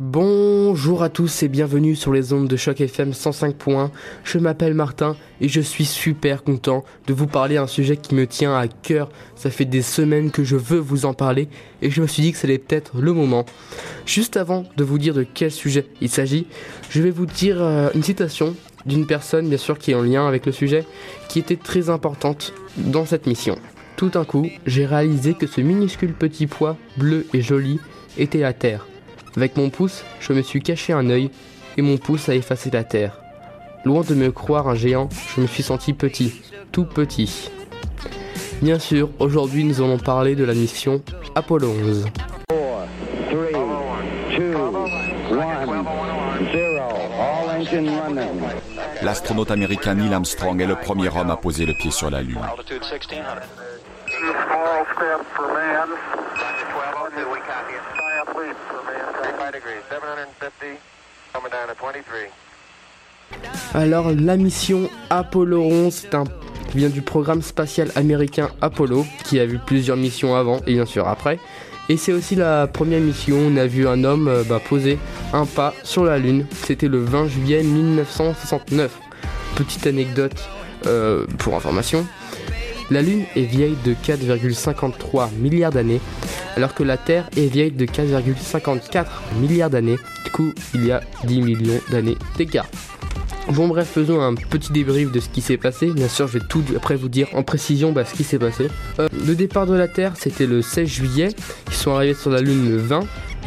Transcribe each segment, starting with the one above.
Bonjour à tous et bienvenue sur les ondes de Choc FM 105.1. Je m'appelle Martin et je suis super content de vous parler d'un sujet qui me tient à cœur. Ça fait des semaines que je veux vous en parler et je me suis dit que ça allait peut-être le moment. Juste avant de vous dire de quel sujet il s'agit, je vais vous dire une citation d'une personne, bien sûr, qui est en lien avec le sujet, qui était très importante dans cette mission. Tout d'un coup, j'ai réalisé que ce minuscule petit pois bleu et joli était la Terre. Avec mon pouce, je me suis caché un œil et mon pouce a effacé la terre. Loin de me croire un géant, je me suis senti petit, tout petit. Bien sûr, aujourd'hui nous allons parler de la mission Apollo 11. 4, 3, 2, 1, 0, all engine running. L'astronaute américain Neil Armstrong est le premier homme à poser le pied sur la Lune. Alors la mission Apollo 11 vient du programme spatial américain Apollo, qui a vu plusieurs missions avant et bien sûr après. Et c'est aussi la première mission où on a vu un homme poser un pas sur la Lune. C'était le 20 juillet 1969. Petite anecdote pour information. La Lune est vieille de 4,53 milliards d'années, alors que la Terre est vieille de 4,54 milliards d'années. Du coup, il y a 10 millions d'années d'écart. Bon bref, faisons un petit débrief de ce qui s'est passé. Bien sûr, je vais tout après vous dire en précision ce qui s'est passé. Le départ de la Terre, c'était le 16 juillet. Ils sont arrivés sur la Lune le 20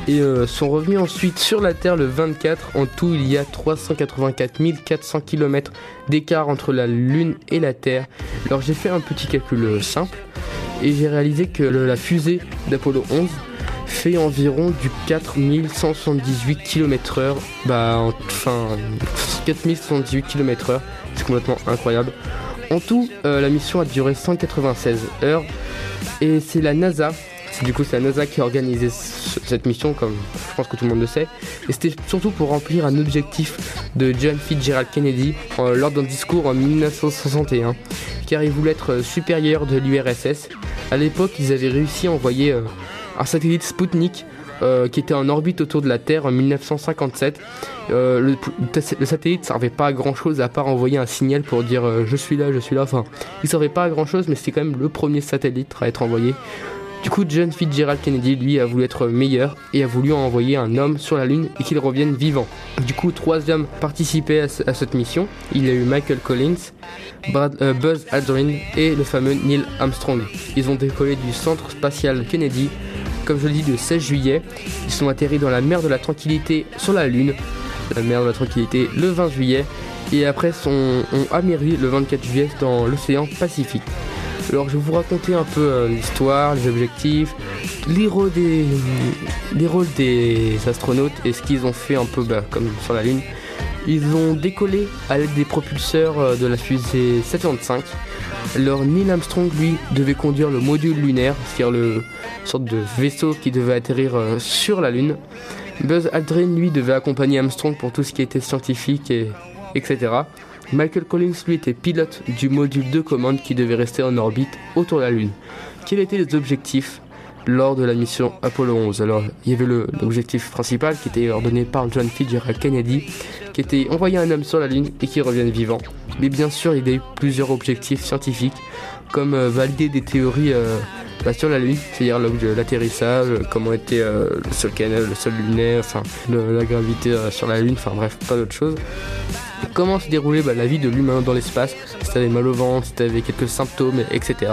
et sont revenus ensuite sur la Terre le 24. En tout, il y a 384 400 km d'écart entre la Lune et la Terre. Alors j'ai fait un petit calcul simple et j'ai réalisé que la fusée d'Apollo 11 fait environ du 4178 km/h. 4178 km/h, c'est complètement incroyable. En tout, la mission a duré 196 heures et c'est la NASA. Du coup, c'est la NASA qui a organisé cette mission, comme je pense que tout le monde le sait. Et c'était surtout pour remplir un objectif de John Fitzgerald Kennedy lors d'un discours en 1961, car il voulait être supérieur de l'URSS. À l'époque, ils avaient réussi à envoyer un satellite Spoutnik qui était en orbite autour de la Terre en 1957. Le satellite ne servait pas à grand chose à part envoyer un signal pour dire je suis là, enfin il ne servait pas à grand chose, mais c'était quand même le premier satellite à être envoyé. Du coup, John Fitzgerald Kennedy, lui, a voulu être meilleur et a voulu envoyer un homme sur la Lune et qu'il revienne vivant. Du coup, 3 hommes participaient à cette mission. Il y a eu Michael Collins, Buzz Aldrin et le fameux Neil Armstrong. Ils ont décollé du Centre Spatial Kennedy, comme je le dis, le 16 juillet. Ils sont atterris dans la mer de la Tranquillité sur la Lune, la mer de la Tranquillité le 20 juillet, et après ont atterri le 24 juillet dans l'océan Pacifique. Alors je vais vous raconter un peu l'histoire, les objectifs, les rôles des astronautes et ce qu'ils ont fait un peu comme sur la Lune. Ils ont décollé à l'aide des propulseurs de la fusée Saturn V. Alors Neil Armstrong, lui, devait conduire le module lunaire, c'est-à-dire le sorte de vaisseau qui devait atterrir sur la Lune. Buzz Aldrin, lui, devait accompagner Armstrong pour tout ce qui était scientifique et etc. Michael Collins, lui, était pilote du module de commande qui devait rester en orbite autour de la Lune. Quels étaient les objectifs lors de la mission Apollo 11 ? Alors, il y avait l'objectif principal qui était ordonné par John Fitzgerald Kennedy, qui était envoyer un homme sur la Lune et qu'il revienne vivant. Mais bien sûr, il y a eu plusieurs objectifs scientifiques, comme valider des théories sur la Lune, c'est-à-dire l'atterrissage, comment était le sol lunaire, enfin, la gravité sur la Lune, enfin bref, pas d'autre chose. Comment se déroulait la vie de l'humain dans l'espace, si t'avais mal au ventre, si t'avais quelques symptômes, etc.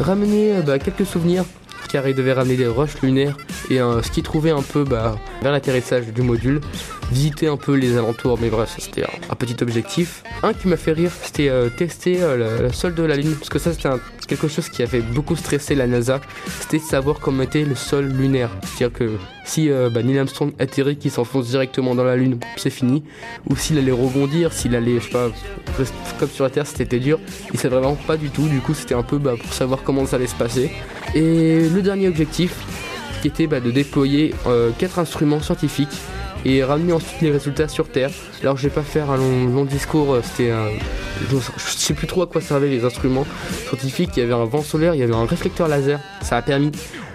Ramener quelques souvenirs, car il devait ramener des roches lunaires et ce qu'il trouvait un peu vers l'atterrissage du module. Visiter un peu les alentours, mais bref, ça c'était un petit objectif. Un qui m'a fait rire, c'était tester le sol de la Lune, parce que ça c'était quelque chose qui avait beaucoup stressé la NASA, c'était de savoir comment était le sol lunaire. C'est-à-dire que si Neil Armstrong atterrit, qu'il s'enfonce directement dans la Lune, c'est fini. Ou s'il allait rebondir, s'il allait, je sais pas, comme sur la Terre, c'était dur. Il savait vraiment pas du tout, du coup c'était un peu pour savoir comment ça allait se passer. Et le dernier objectif, qui était de déployer 4 instruments scientifiques et ramener ensuite les résultats sur Terre. Alors je vais pas faire un long discours, c'était je sais plus trop à quoi servaient les instruments scientifiques. Il y avait un vent solaire, il y avait un réflecteur laser, ça a permis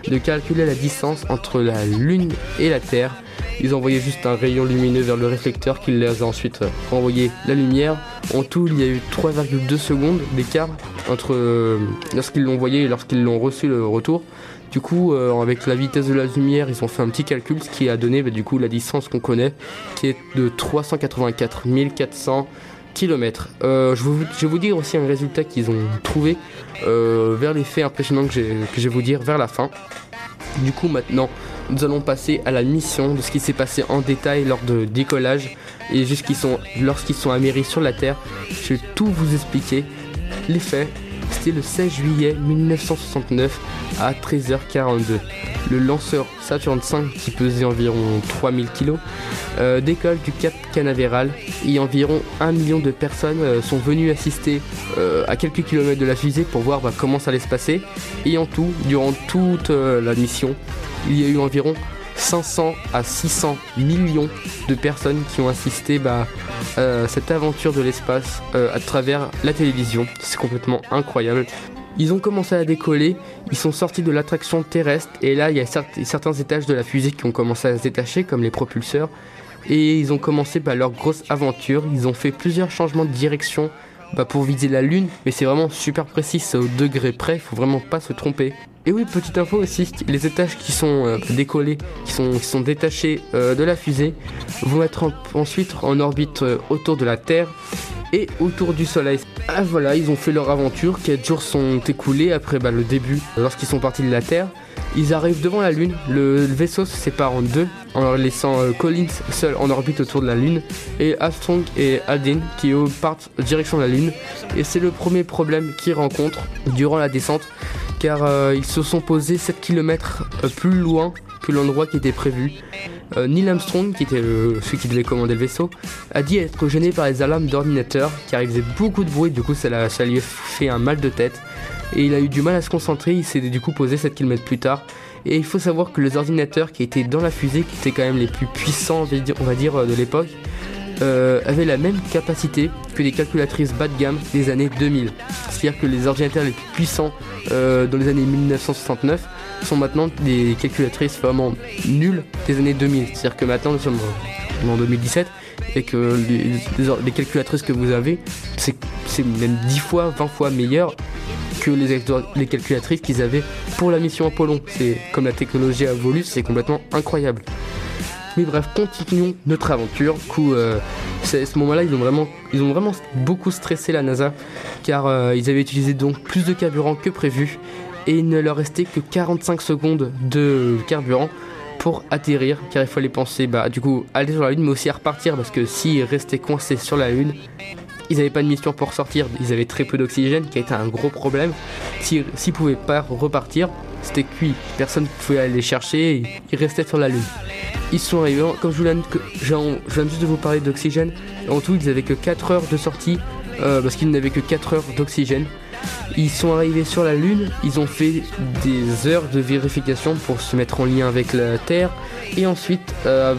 de calculer la distance entre la Lune et la Terre. Ils ont envoyé juste un rayon lumineux vers le réflecteur qui les a ensuite renvoyé la lumière. En tout, il y a eu 3,2 secondes d'écart entre lorsqu'ils l'ont envoyé et lorsqu'ils l'ont reçu le retour. Du coup, avec la vitesse de la lumière, ils ont fait un petit calcul, ce qui a donné du coup la distance qu'on connaît, qui est de 384 400 km. Je vais vous dire aussi un résultat qu'ils ont trouvé vers les faits impressionnants que je vais vous dire vers la fin. Du coup, maintenant, nous allons passer à la mission, de ce qui s'est passé en détail lors de décollage et lorsqu'ils sont atterris sur la Terre. Je vais tout vous expliquer. Les faits, c'était le 16 juillet 1969 à 13h42. Le lanceur Saturn V, qui pesait environ 3000 kg, décolle du Cap Canaveral, et environ 1 million de personnes sont venues assister à quelques kilomètres de la fusée pour voir comment ça allait se passer. Et en tout, durant toute la mission, il y a eu environ 500 à 600 millions de personnes qui ont assisté à cette aventure de l'espace à travers la télévision. C'est complètement incroyable. Ils ont commencé à décoller, ils sont sortis de l'attraction terrestre, et là il y a certains étages de la fusée qui ont commencé à se détacher, comme les propulseurs, et ils ont commencé leur grosse aventure. Ils ont fait plusieurs changements de direction pour viser la Lune, mais c'est vraiment super précis, c'est au degré près, faut vraiment pas se tromper. Et oui, petite info aussi, les étages qui sont décollés, qui sont détachés de la fusée, vont être ensuite en orbite autour de la Terre et autour du Soleil. Ah voilà, ils ont fait leur aventure, 4 jours sont écoulés après le début, lorsqu'ils sont partis de la Terre. Ils arrivent devant la Lune, le vaisseau se sépare en deux, en laissant Collins seul en orbite autour de la Lune, et Armstrong et Aldrin qui partent direction de la Lune. Et c'est le premier problème qu'ils rencontrent durant la descente, car ils se sont posés 7 km plus loin que l'endroit qui était prévu. Neil Armstrong, qui était celui qui devait commander le vaisseau, a dit être gêné par les alarmes d'ordinateur, car il faisait beaucoup de bruit, du coup ça lui a fait un mal de tête. Et il a eu du mal à se concentrer, il s'est du coup posé 7 km plus tard. Et il faut savoir que les ordinateurs qui étaient dans la fusée, qui étaient quand même les plus puissants, on va dire, de l'époque, avaient la même capacité que les calculatrices bas de gamme des années 2000. C'est-à-dire que les ordinateurs les plus puissants dans les années 1969 sont maintenant des calculatrices vraiment nulles des années 2000. C'est-à-dire que maintenant nous sommes en 2017 et que les calculatrices que vous avez, c'est même 10 fois, 20 fois meilleur que les calculatrices qu'ils avaient pour la mission Apollo. C'est comme la technologie évolue, c'est complètement incroyable. Mais bref, continuons notre aventure. Du coup, à ce moment-là, ils ont vraiment beaucoup stressé la NASA, car ils avaient utilisé donc plus de carburant que prévu, et il ne leur restait que 45 secondes de carburant pour atterrir, car il fallait penser du coup aller sur la Lune, mais aussi à repartir, parce que s'ils restaient coincés sur la Lune, ils n'avaient pas de mission pour sortir, ils avaient très peu d'oxygène, qui a été un gros problème. S'ils ne pouvaient pas repartir, c'était cuit, personne ne pouvait aller les chercher, et ils restaient sur la Lune. Ils sont arrivés, comme je viens juste de vous parler d'oxygène, en tout ils n'avaient que 4 heures de sortie, parce qu'ils n'avaient que 4 heures d'oxygène. Ils sont arrivés sur la Lune, ils ont fait des heures de vérification pour se mettre en lien avec la Terre, et ensuite à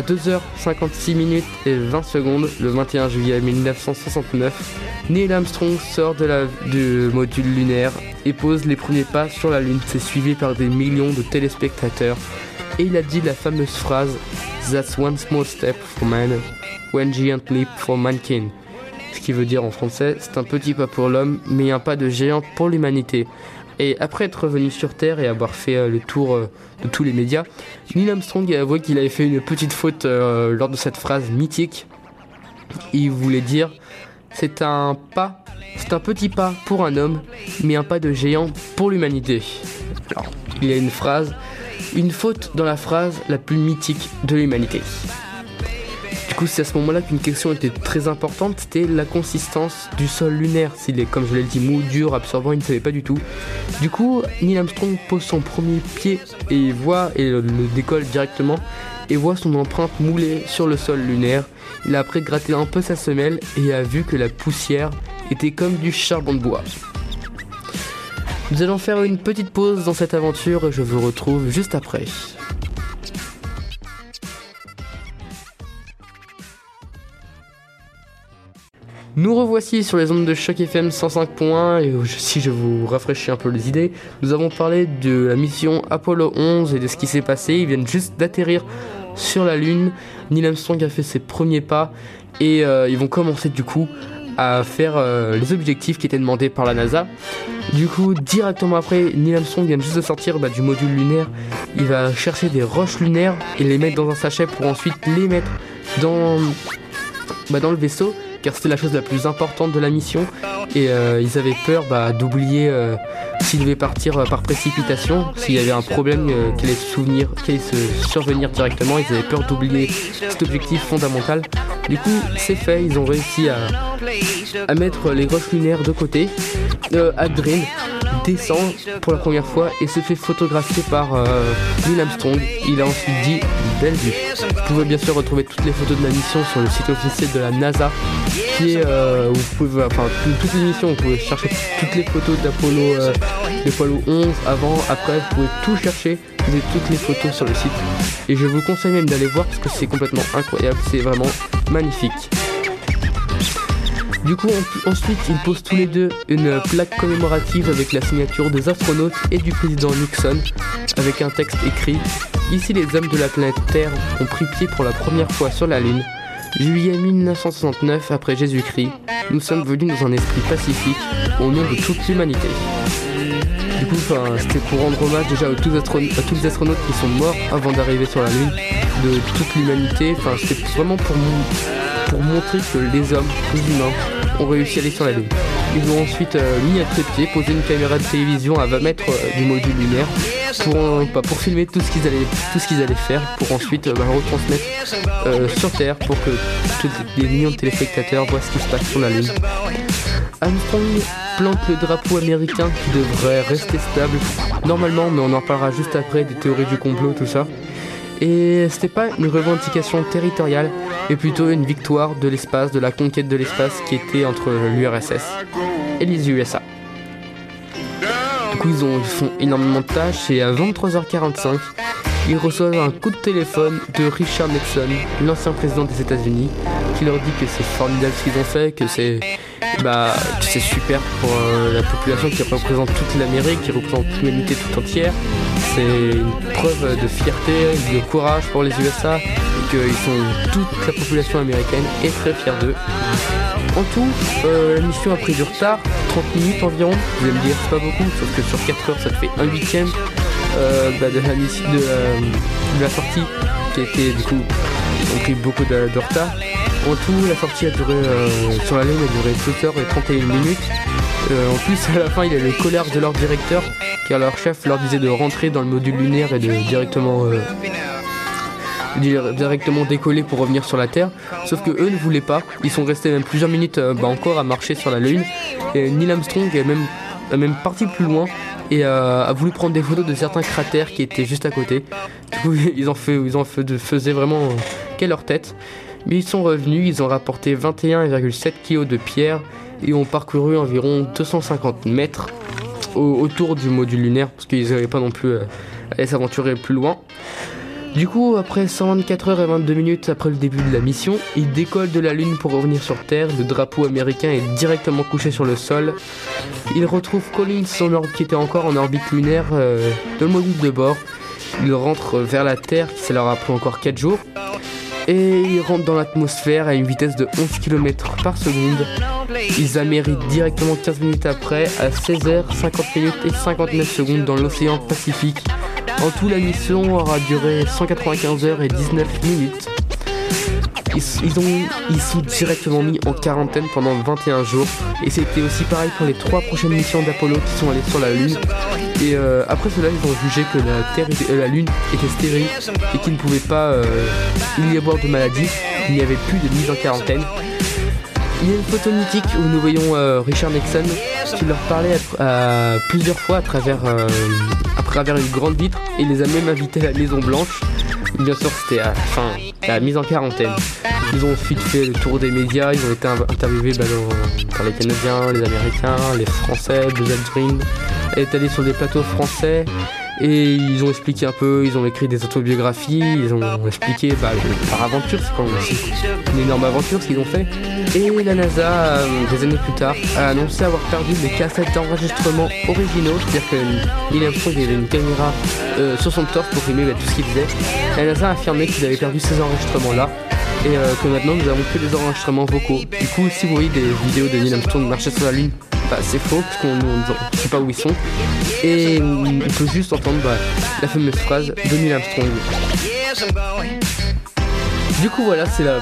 2h56 minutes et 20 secondes, le 21 juillet 1969, Neil Armstrong sort du module lunaire et pose les premiers pas sur la Lune. C'est suivi par des millions de téléspectateurs, et il a dit la fameuse phrase « That's one small step for man, one giant leap for mankind », ce qui veut dire en français « C'est un petit pas pour l'homme, mais un pas de géant pour l'humanité ». Et après être revenu sur Terre et avoir fait le tour de tous les médias, Neil Armstrong a avoué qu'il avait fait une petite faute lors de cette phrase mythique. Il voulait dire « C'est un petit pas pour un homme, mais un pas de géant pour l'humanité ». Alors, il y a une faute dans la phrase la plus mythique de l'humanité. Du coup, c'est à ce moment-là qu'une question était très importante, c'était la consistance du sol lunaire. S'il est, comme je l'ai dit, mou, dur, absorbant, il ne savait pas du tout. Du coup, Neil Armstrong pose son premier pied et le décolle directement, et voit son empreinte moulée sur le sol lunaire. Il a après gratté un peu sa semelle et a vu que la poussière était comme du charbon de bois. Nous allons faire une petite pause dans cette aventure et je vous retrouve juste après. Nous revoici sur les ondes de Choc FM 105.1, et si je vous rafraîchis un peu les idées, nous avons parlé de la mission Apollo 11 et de ce qui s'est passé. Ils viennent juste d'atterrir sur la Lune. Neil Armstrong a fait ses premiers pas et ils vont commencer du coup à faire les objectifs qui étaient demandés par la NASA. Du coup, directement après, Neil Armstrong vient juste de sortir du module lunaire. Il va chercher des roches lunaires et les mettre dans un sachet pour ensuite les mettre dans le vaisseau, car c'était la chose la plus importante de la mission. Et ils avaient peur d'oublier s'ils devaient partir par précipitation, s'il y avait un problème qui allait se survenir directement. Ils avaient peur d'oublier cet objectif fondamental. Du coup, c'est fait, ils ont réussi à mettre les roches lunaires de côté. Aldrin descend pour la première fois et se fait photographier par Neil Armstrong. Il a ensuite dit belle vue. Vous pouvez bien sûr retrouver toutes les photos de la mission sur le site officiel de la NASA, qui est où vous pouvez, toutes les missions, vous pouvez chercher toutes les photos d'Apollo 11, avant, après, vous pouvez tout chercher, vous avez toutes les photos sur le site. Et je vous conseille même d'aller voir parce que c'est complètement incroyable, c'est vraiment magnifique. Du coup, ensuite, ils posent tous les deux une plaque commémorative avec la signature des astronautes et du président Nixon, avec un texte écrit « Ici, les hommes de la planète Terre ont pris pied pour la première fois sur la Lune. Juillet 1969, après Jésus-Christ, nous sommes venus dans un esprit pacifique au nom de toute l'humanité. » Du coup, c'était pour rendre hommage déjà à tous les astronautes qui sont morts avant d'arriver sur la Lune, de toute l'humanité. Enfin, c'était vraiment pour montrer que les hommes, les humains, ont réussi à aller sur la Lune. Ils ont ensuite mis un trépied, posé une caméra de télévision à 20 mètres du module lunaire pour filmer tout ce qu'ils allaient faire, pour ensuite retransmettre sur Terre pour que des millions de téléspectateurs voient ce qui se passe sur la Lune. Armstrong plante le drapeau américain qui devrait rester stable normalement, mais on en parlera juste après des théories du complot, tout ça. Et c'était pas une revendication territoriale, mais plutôt une victoire de l'espace, de la conquête de l'espace qui était entre l'URSS et les USA. Du coup, ils font énormément de tâches et à 23h45, ils reçoivent un coup de téléphone de Richard Nixon, l'ancien président des États-Unis, qui leur dit que c'est formidable ce qu'ils ont fait, que c'est super pour la population qui représente toute l'Amérique, qui représente l'humanité tout entière. C'est une preuve de fierté, de courage pour les USA, toute la population américaine est très fière d'eux. En tout, la mission a pris du retard, 30 minutes environ. Vous allez me dire, c'est pas beaucoup, sauf que sur 4 heures, ça fait 1/8 de la sortie, qui a été du coup pris beaucoup de retard. En tout, la sortie a duré, sur la Lune, a duré 2h31 minutes. En plus, à la fin, il y a le colère de leur directeur, car leur chef leur disait de rentrer dans le module lunaire et de directement décoller pour revenir sur la Terre, sauf que eux ne voulaient pas. Ils sont restés même plusieurs minutes encore à marcher sur la Lune, et Neil Armstrong est même parti plus loin et a voulu prendre des photos de certains cratères qui étaient juste à côté. Du coup, ils faisaient vraiment qu'à leur tête. Mais ils sont revenus, ils ont rapporté 21,7 kg de pierre et ont parcouru environ 250 mètres autour du module lunaire, parce qu'ils n'avaient pas non plus allé s'aventurer plus loin. Du coup, après 124 heures et 22 minutes après le début de la mission, ils décollent de la Lune pour revenir sur Terre. Le drapeau américain est directement couché sur le sol. Ils retrouvent Collins, qui était encore en orbite lunaire, dans le module de bord. Ils rentrent vers la Terre, ça leur a pris encore 4 jours. Et ils rentrent dans l'atmosphère à une vitesse de 11 km par seconde. Ils atterrissent directement 15 minutes après, à 16h50 et 59 secondes, dans l'océan Pacifique. En tout, la mission aura duré 195 heures et 19 minutes. Ils sont directement mis en quarantaine pendant 21 jours. Et c'était aussi pareil pour les 3 prochaines missions d'Apollo qui sont allées sur la Lune. Et après cela, ils ont jugé que la Lune était stérile et qu'il ne pouvait pas y avoir de maladie. Il n'y avait plus de mise en quarantaine. Il y a une photo mythique où nous voyons Richard Nixon qui leur parlait plusieurs fois à travers une grande vitre, et les a même invités à la Maison Blanche. Bien sûr, c'était à la mise en quarantaine. Ils ont ensuite fait le tour des médias, ils ont été interviewés par les Canadiens, les Américains, les Français, Buzz Aldrin est allé sur des plateaux français. Et ils ont expliqué un peu, ils ont écrit des autobiographies, ils ont expliqué par aventure, c'est quand même une énorme aventure ce qu'ils ont fait. Et la NASA, des années plus tard, a annoncé avoir perdu des cassettes d'enregistrement originaux, c'est-à-dire que Neil Armstrong avait une caméra sur son torse pour filmer tout ce qu'il faisait. La NASA a affirmé qu'ils avaient perdu ces enregistrements-là. Et que maintenant nous avons que des enregistrements vocaux. Du coup, si vous voyez des vidéos de Neil Armstrong marcher sur la Lune, c'est faux parce qu'on ne sait pas où ils sont. Et on peut juste entendre la fameuse phrase de Neil Armstrong. Du coup voilà, c'est la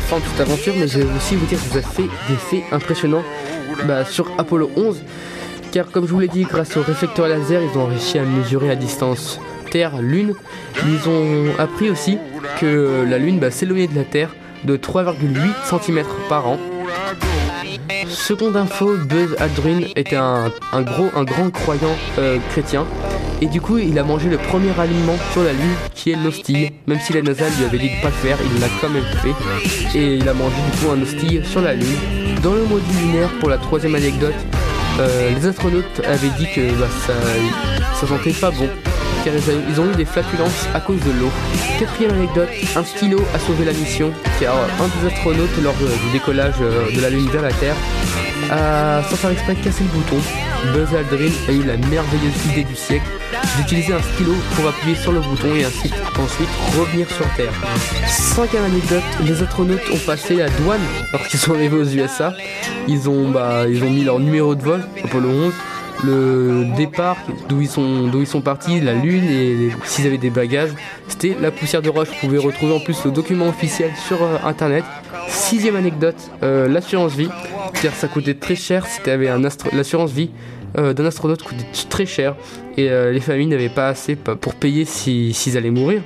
fin de toute aventure, mais je vais aussi vous dire que vous avez fait des faits impressionnants sur Apollo 11. Car comme je vous l'ai dit, grâce au réflecteur laser, ils ont réussi à mesurer à distance Terre-Lune. Ils ont appris aussi que la Lune s'éloignait de la Terre de 3,8 cm par an. Seconde info, Buzz Aldrin était un grand croyant chrétien. Et du coup, il a mangé le premier aliment sur la Lune qui est l'hostie. Même si la NASA lui avait dit de ne pas le faire, il l'a quand même fait. Et il a mangé du coup un hostie sur la Lune. Dans le module lunaire, pour la troisième anecdote, les astronautes avaient dit que ça sentait pas bon, car ils ont eu des flatulences à cause de l'eau. Quatrième anecdote, un stylo a sauvé la mission, car un des astronautes lors du décollage de la Lune vers la Terre a, sans faire exprès, cassé le bouton. Buzz Aldrin a eu la merveilleuse idée du siècle d'utiliser un stylo pour appuyer sur le bouton et ensuite revenir sur Terre. Cinquième anecdote, les astronautes ont passé la douane lorsqu'ils sont arrivés aux USA. Ils ont mis leur numéro de vol, Apollo 11, le départ d'où ils sont partis, la Lune, et s'ils avaient des bagages, c'était la poussière de roche. Vous pouvez retrouver en plus le document officiel sur internet. Sixième anecdote, l'assurance vie, car ça coûtait très cher. L'assurance vie d'un astronaute coûtait très cher, et les familles n'avaient pas assez pour payer s'ils allaient mourir.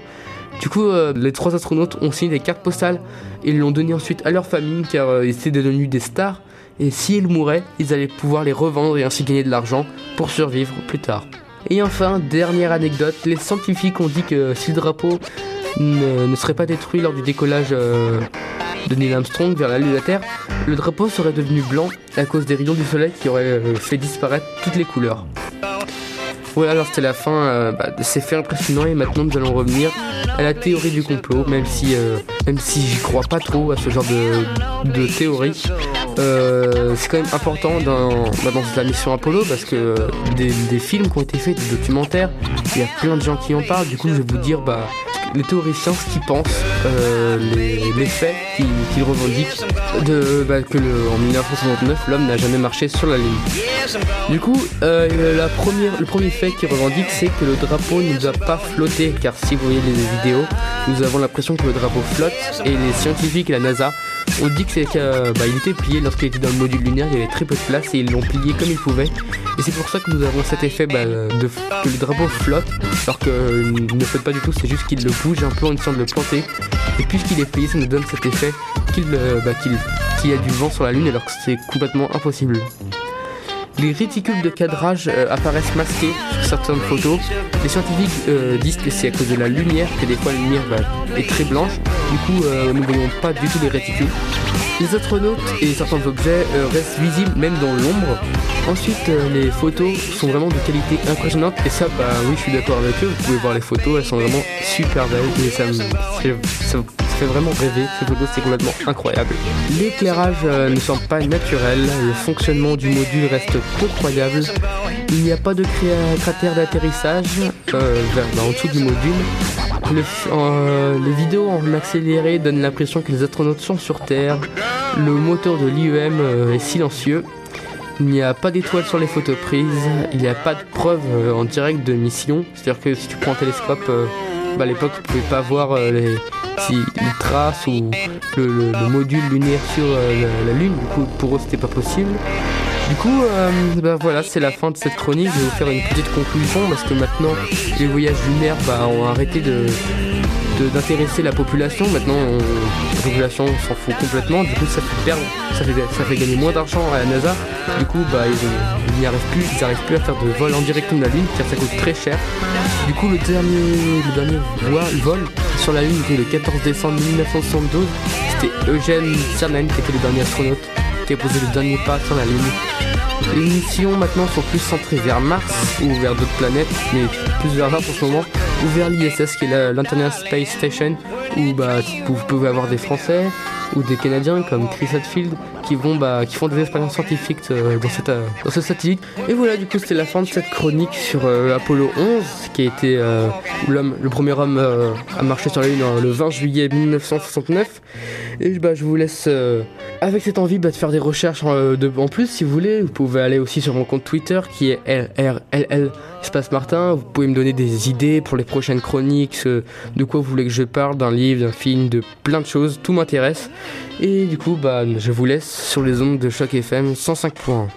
Du coup, les trois astronautes ont signé des cartes postales et l'ont donné ensuite à leur famille, car ils étaient devenus des stars. Et s'ils mouraient, ils allaient pouvoir les revendre et ainsi gagner de l'argent pour survivre plus tard. Et enfin, dernière anecdote, les scientifiques ont dit que si le drapeau ne serait pas détruit lors du décollage de Neil Armstrong vers la Lune et la Terre, le drapeau serait devenu blanc à cause des rayons du soleil qui auraient fait disparaître toutes les couleurs. Voilà, alors c'était la fin de ces faits impressionnants, et maintenant nous allons revenir à la théorie du complot, même si j'y crois pas trop à ce genre de théorie. C'est quand même important dans la mission Apollo, parce que des films qui ont été faits, des documentaires, il y a plein de gens qui en parlent. Du coup je vais vous dire les théoriciens ce qu'ils pensent, les faits qu'ils revendiquent, en 1969 l'homme n'a jamais marché sur la Lune. Du coup le premier fait qu'ils revendiquent, c'est que le drapeau ne doit pas flotter, car si vous voyez les vidéos, nous avons l'impression que le drapeau flotte, et les scientifiques et la NASA ont dit qu'il était plié lorsqu'il était dans le module lunaire, il y avait très peu de place et ils l'ont plié comme ils pouvaient. Et c'est pour ça que nous avons cet effet que le drapeau flotte, alors qu'il ne flotte pas du tout, c'est juste qu'il le bouge un peu en essayant de le planter. Et puisqu'il est plié, ça nous donne cet effet qu'il y a du vent sur la Lune, alors que c'est complètement impossible. Les réticules de cadrage apparaissent masqués sur certaines photos. Les scientifiques disent que c'est à cause de la lumière, que des fois la lumière est très blanche. Du coup, nous ne voyons pas du tout les réticules. Les astronautes et certains objets restent visibles même dans l'ombre. Ensuite, les photos sont vraiment de qualité impressionnante. Et ça, oui, je suis d'accord avec eux. Vous pouvez voir les photos, elles sont vraiment super belles. Et ça fait vraiment rêver, ces photos, c'est complètement incroyable. L'éclairage ne semble pas naturel, le fonctionnement du module reste peu croyable, il n'y a pas de cratère d'atterrissage en dessous du module. Les vidéos en accéléré donnent l'impression que les astronautes sont sur Terre, le moteur de l'IEM est silencieux, il n'y a pas d'étoiles sur les photos prises, il n'y a pas de preuves en direct de mission, c'est-à-dire que si tu prends un télescope, à l'époque tu ne pouvais pas voir les traces ou le module lunaire sur la Lune, du coup pour eux c'était pas possible. Du coup, voilà, c'est la fin de cette chronique. Je vais vous faire une petite conclusion, parce que maintenant les voyages lunaires ont arrêté d'intéresser la population. Maintenant la population s'en fout complètement, du coup ça fait gagner moins d'argent à la NASA. Du coup ils n'arrivent plus à faire de vol en direct de la Lune, car ça coûte très cher. Du coup le dernier vol sur la Lune, le 14 décembre 1972, c'était Eugène Cernan qui était le dernier astronaute qui a posé le dernier pas sur la Lune. Les missions maintenant sont plus centrées vers Mars ou vers d'autres planètes, mais plus vers Mars en ce moment, ou vers l'ISS qui est l'International Space Station, où vous pouvez avoir des Français ou des Canadiens comme Chris Hadfield qui font des expériences scientifiques dans ce satellite. Et voilà, du coup c'était la fin de cette chronique sur Apollo 11 qui a été le premier homme à marcher sur la Lune le 20 juillet 1969. Et je vous laisse avec cette envie de faire des recherches en plus si vous voulez. Vous pouvez aller aussi sur mon compte Twitter qui est LRLL Martin. Vous pouvez me donner des idées pour les prochaines chroniques, de quoi vous voulez que je parle, d'un livre, d'un film, de plein de choses, tout m'intéresse. Et du coup, je vous laisse sur les ondes de Choc FM 105.1.